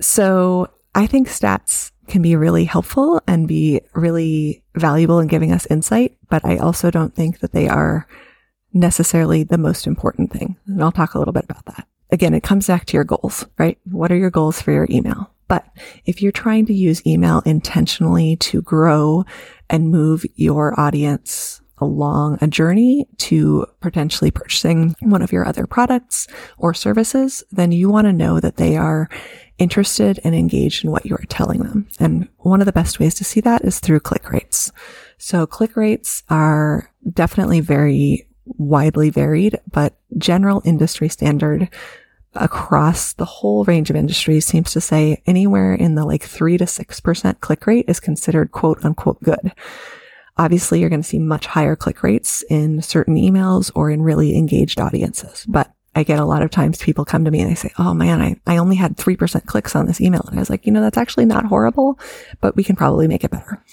So I think stats can be really helpful and be really valuable in giving us insight, but I also don't think that they are necessarily the most important thing. And I'll talk a little bit about that. Again, it comes back to your goals, right? What are your goals for your email? But if you're trying to use email intentionally to grow and move your audience along a journey to potentially purchasing one of your other products or services, then you want to know that they are interested and engaged in what you are telling them. And one of the best ways to see that is through click rates. So click rates are definitely very widely varied, but general industry standard across the whole range of industries seems to say anywhere in the like 3 to 6% click rate is considered quote unquote good. Obviously, you're going to see much higher click rates in certain emails or in really engaged audiences. But I get a lot of times people come to me and they say, oh man, I only had 3% clicks on this email. And I was like, you know, that's actually not horrible, but we can probably make it better.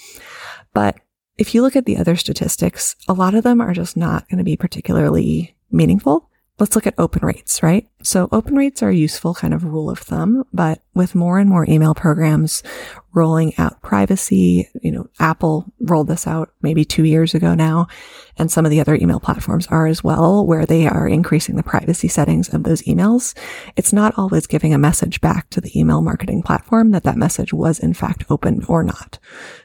But if you look at the other statistics, a lot of them are just not going to be particularly meaningful. Let's look at open rates, right? So open rates are a useful kind of rule of thumb, but with more and more email programs rolling out privacy, you know, Apple rolled this out maybe 2 years ago now, and some of the other email platforms are as well, where they are increasing the privacy settings of those emails. It's not always giving a message back to the email marketing platform that that message was in fact opened or not.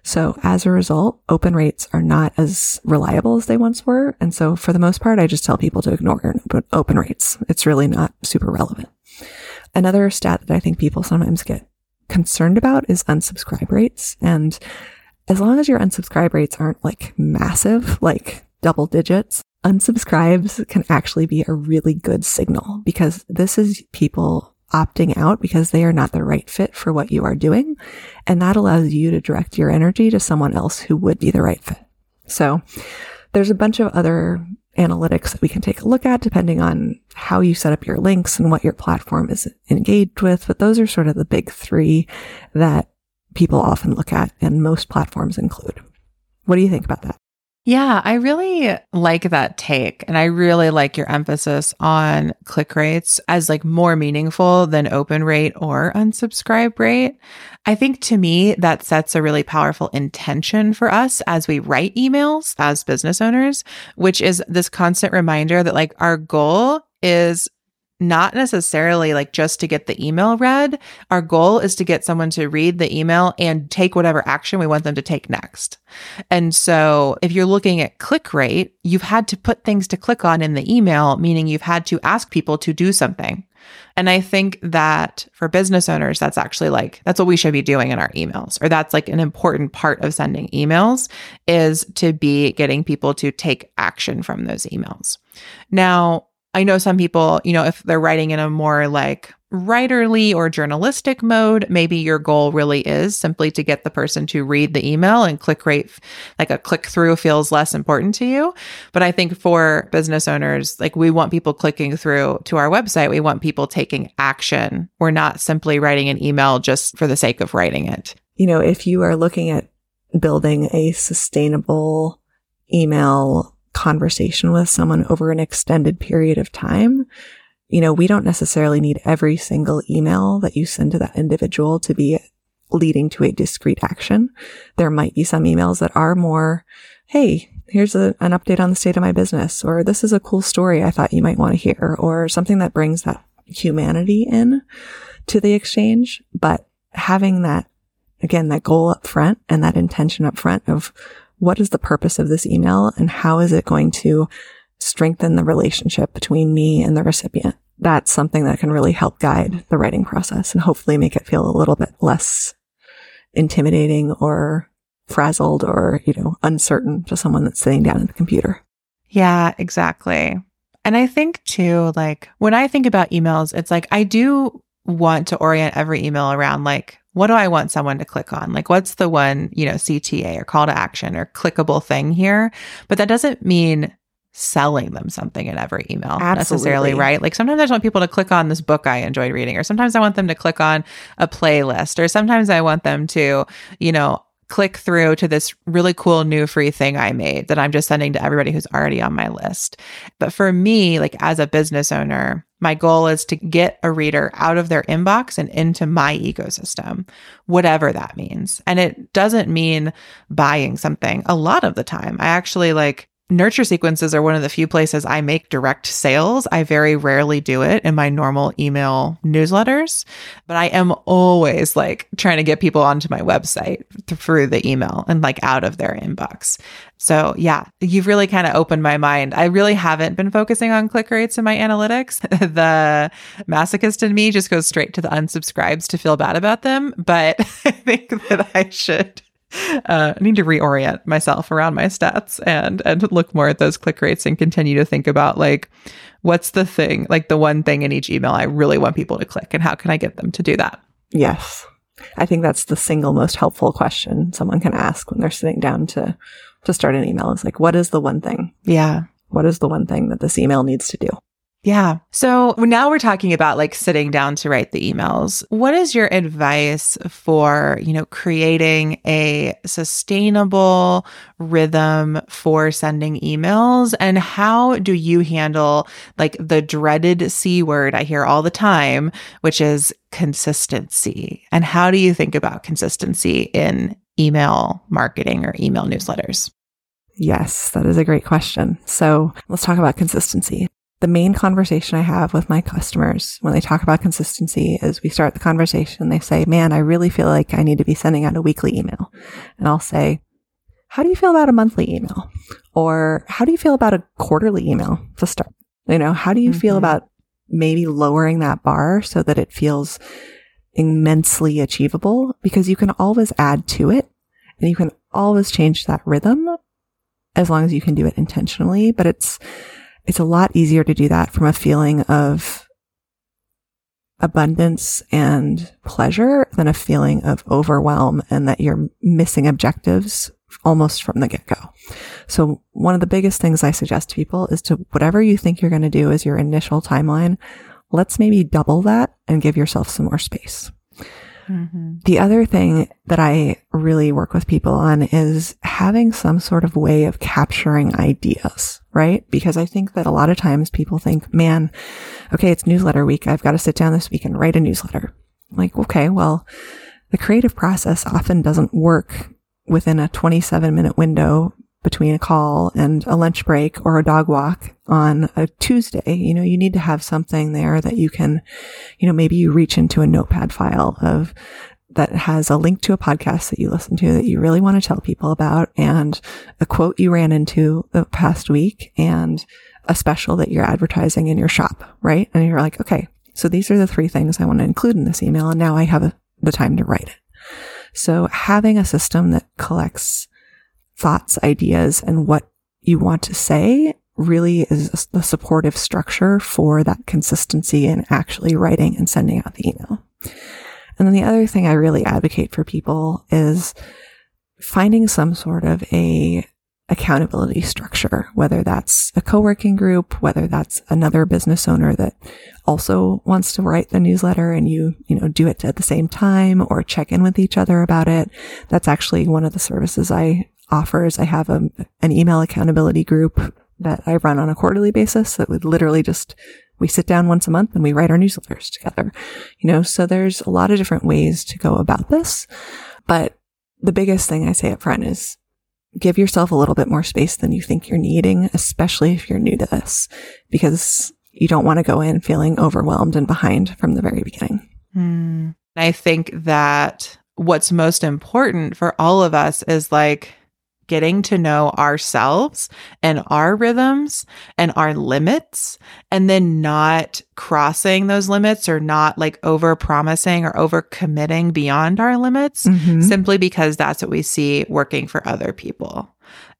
So as a result, open rates are not as reliable as they once were. And so for the most part, I just tell people to ignore open rates. It's really not super relevant. Another stat that I think people sometimes get concerned about is unsubscribe rates. And as long as your unsubscribe rates aren't like massive, like double digits, unsubscribes can actually be a really good signal, because this is people opting out because they are not the right fit for what you are doing. And that allows you to direct your energy to someone else who would be the right fit. So there's a bunch of other analytics that we can take a look at depending on how you set up your links and what your platform is engaged with. But those are sort of the big three that people often look at and most platforms include. What do you think about that? Yeah, I really like that take. And I really like your emphasis on click rates as like more meaningful than open rate or unsubscribe rate. I think to me, that sets a really powerful intention for us as we write emails as business owners, which is this constant reminder that like our goal is not necessarily like just to get the email read. Our goal is to get someone to read the email and take whatever action we want them to take next. And so if you're looking at click rate, you've had to put things to click on in the email, meaning you've had to ask people to do something. And I think that for business owners, that's actually like, that's what we should be doing in our emails, or that's like an important part of sending emails, is to be getting people to take action from those emails. Now, I know some people, you know, if they're writing in a more like writerly or journalistic mode, maybe your goal really is simply to get the person to read the email, and click rate, like a click through, feels less important to you. But I think for business owners, like we want people clicking through to our website. We want people taking action. We're not simply writing an email just for the sake of writing it. You know, if you are looking at building a sustainable email conversation with someone over an extended period of time, you know, we don't necessarily need every single email that you send to that individual to be leading to a discrete action. There might be some emails that are more, hey, here's an update on the state of my business, or this is a cool story I thought you might want to hear, or something that brings that humanity in to the exchange. But having that, again, that goal up front and that intention up front of what is the purpose of this email and how is it going to strengthen the relationship between me and the recipient. That's something that can really help guide the writing process and hopefully make it feel a little bit less intimidating or frazzled or, uncertain to someone that's sitting down at the computer. Yeah, exactly. And I think too, when I think about emails, it's I do want to orient every email around what do I want someone to click on? What's the one, CTA or call to action or clickable thing here? But that doesn't mean selling them something in every email necessarily, right? Sometimes I just want people to click on this book I enjoyed reading, or sometimes I want them to click on a playlist, or sometimes I want them to, click through to this really cool new free thing I made that I'm just sending to everybody who's already on my list. But for me, as a business owner, my goal is to get a reader out of their inbox and into my ecosystem, whatever that means. And it doesn't mean buying something a lot of the time. I actually nurture sequences are one of the few places I make direct sales. I very rarely do it in my normal email newsletters, but I am always trying to get people onto my website through the email and out of their inbox. So yeah, you've really kind of opened my mind. I really haven't been focusing on click rates in my analytics. The masochist in me just goes straight to the unsubscribes to feel bad about them, but I think that I should. I need to reorient myself around my stats and look more at those click rates and continue to think about what's the thing, the one thing in each email I really want people to click and how can I get them to do that? Yes. I think that's the single most helpful question someone can ask when they're sitting down to start an email is what is the one thing? Yeah. What is the one thing that this email needs to do? Yeah. So now we're talking about sitting down to write the emails. What is your advice for, creating a sustainable rhythm for sending emails? And how do you handle the dreaded C word I hear all the time, which is consistency? And how do you think about consistency in email marketing or email newsletters? Yes, that is a great question. So let's talk about consistency. The main conversation I have with my customers when they talk about consistency is we start the conversation. They say, man, I really feel like I need to be sending out a weekly email. And I'll say, how do you feel about a monthly email? Or how do you feel about a quarterly email to start? How do you feel about maybe lowering that bar so that it feels immensely achievable? Because you can always add to it and you can always change that rhythm as long as you can do it intentionally. But it's a lot easier to do that from a feeling of abundance and pleasure than a feeling of overwhelm and that you're missing objectives almost from the get-go. So one of the biggest things I suggest to people is to whatever you think you're going to do as your initial timeline, let's maybe double that and give yourself some more space. Mm-hmm. The other thing that I really work with people on is having some sort of way of capturing ideas. Right? Because I think that a lot of times people think, man, okay, it's newsletter week. I've got to sit down this week and write a newsletter. Okay, well, the creative process often doesn't work within a 27-minute window between a call and a lunch break or a dog walk on a Tuesday. You need to have something there that you can, maybe you reach into a notepad file of that has a link to a podcast that you listen to that you really want to tell people about and a quote you ran into the past week and a special that you're advertising in your shop, right? And you're okay, so these are the three things I want to include in this email. And now I have the time to write it. So having a system that collects thoughts, ideas, and what you want to say really is the supportive structure for that consistency in actually writing and sending out the email. And then the other thing I really advocate for people is finding some sort of a accountability structure, whether that's a co-working group, whether that's another business owner that also wants to write the newsletter and you do it at the same time or check in with each other about it. That's actually one of the services I offer is I have an email accountability group that I run on a quarterly basis that would literally we sit down once a month and we write our newsletters together, so there's a lot of different ways to go about this. But the biggest thing I say up front is give yourself a little bit more space than you think you're needing, especially if you're new to this, because you don't want to go in feeling overwhelmed and behind from the very beginning. Mm. I think that what's most important for all of us is like getting to know ourselves and our rhythms and our limits, and then not crossing those limits or not like over promising or over committing beyond our limits, simply because that's what we see working for other people.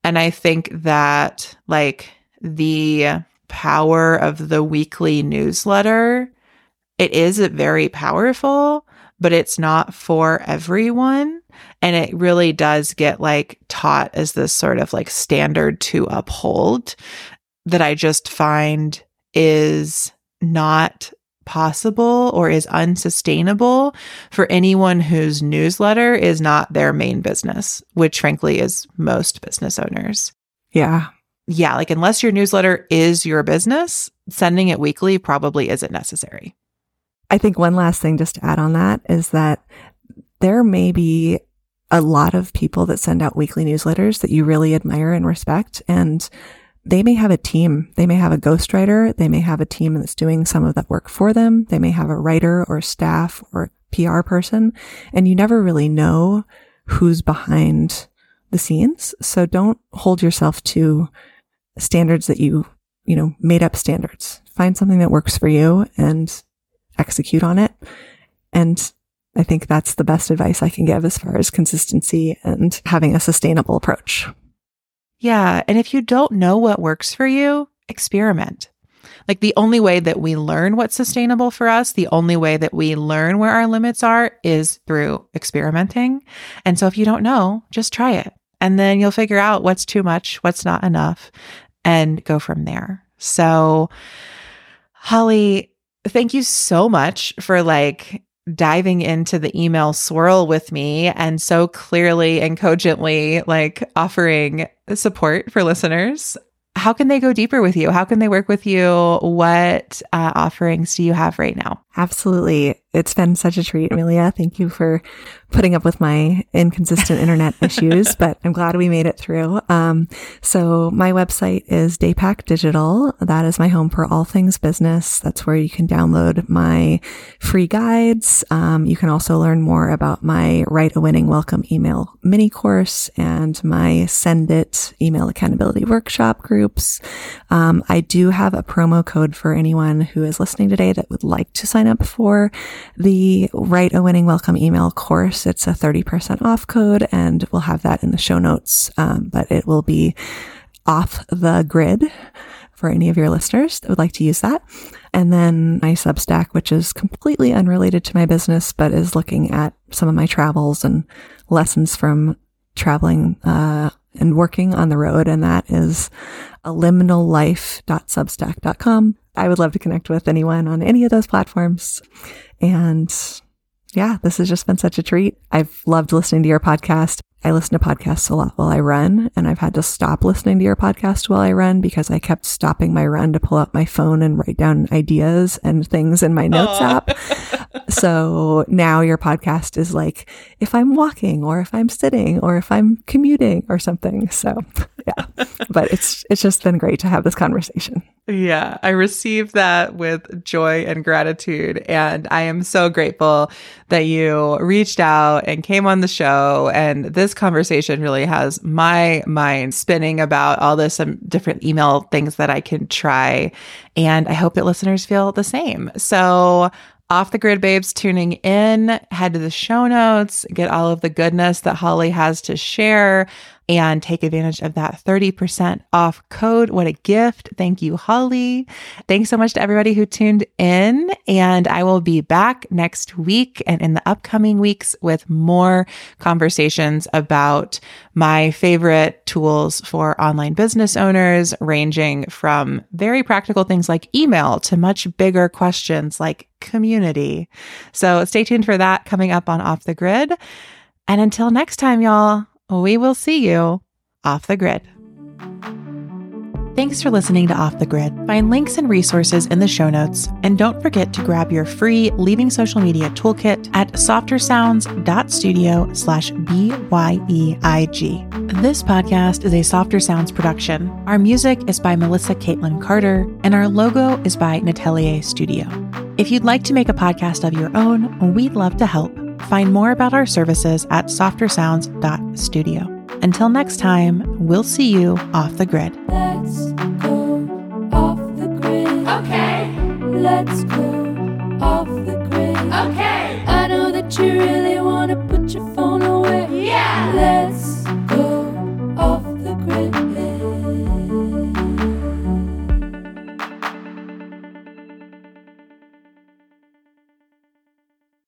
And I think that like the power of the weekly newsletter, it is very powerful, but it's not for everyone. And it really does get like taught as this sort of like standard to uphold that I just find is not possible or is unsustainable for anyone whose newsletter is not their main business, which frankly is most business owners. Yeah. Like unless your newsletter is your business, sending it weekly probably isn't necessary. I think one last thing just to add on that is that there may be a lot of people that send out weekly newsletters that you really admire and respect, and they may have a team. They may have a ghostwriter. They may have a team that's doing some of that work for them. They may have a writer or staff or PR person, and you never really know who's behind the scenes. So don't hold yourself to standards that you made up standards. Find something that works for you and execute on it. And I think that's the best advice I can give as far as consistency and having a sustainable approach. Yeah. And if you don't know what works for you, experiment. Like the only way that we learn what's sustainable for us, the only way that we learn where our limits are is through experimenting. And so if you don't know, just try it. And then you'll figure out what's too much, what's not enough, and go from there. So Holly, thank you so much for like diving into the email swirl with me and so clearly and cogently like offering support for listeners. How can they go deeper with you? How can they work with you? What offerings do you have right now? Absolutely. It's been such a treat, Amelia. Thank you for putting up with my inconsistent internet issues, but I'm glad we made it through. So my website is Daypack Digital. That is my home for all things business. That's where you can download my free guides. You can also learn more about my Write a Winning Welcome Email mini course and my Send It email accountability workshop groups. I do have a promo code for anyone who is listening today that would like to sign up for the Write a Winning Welcome Email course. It's a 30% off code, and we'll have that in the show notes. But it will be Off the Grid for any of your listeners that would like to use that. And then my Substack, which is completely unrelated to my business, but is looking at some of my travels and lessons from traveling and working on the road. And that is aliminallife.substack.com. I would love to connect with anyone on any of those platforms. And yeah, this has just been such a treat. I've loved listening to your podcast. I listen to podcasts a lot while I run, and I've had to stop listening to your podcast while I run because I kept stopping my run to pull up my phone and write down ideas and things in my notes app. So now your podcast is like if I'm walking or if I'm sitting or if I'm commuting or something. So yeah, but it's just been great to have this conversation. Yeah, I received that with joy and gratitude. And I am so grateful that you reached out and came on the show. And this conversation really has my mind spinning about all the some different email things that I can try. And I hope that listeners feel the same. So Off the Grid babes tuning in, head to the show notes, get all of the goodness that Holly has to share, and take advantage of that 30% off code. What a gift. Thank you, Holly. Thanks so much to everybody who tuned in. And I will be back next week and in the upcoming weeks with more conversations about my favorite tools for online business owners, ranging from very practical things like email to much bigger questions like community. So stay tuned for that coming up on Off the Grid. And until next time, y'all, we will see you off the grid. Thanks for listening to Off the Grid. Find links and resources in the show notes. And don't forget to grab your free Leaving Social Media Toolkit at softersounds.studio/BYEIG. This podcast is a Softer Sounds production. Our music is by Melissa Caitlin Carter, and our logo is by Natelier Studio. If you'd like to make a podcast of your own, we'd love to help. Find more about our services at softersounds.studio. Until next time, we'll see you off the grid. Let's go off the grid. Okay. Let's go off the grid. Okay. I know that you really want to put your phone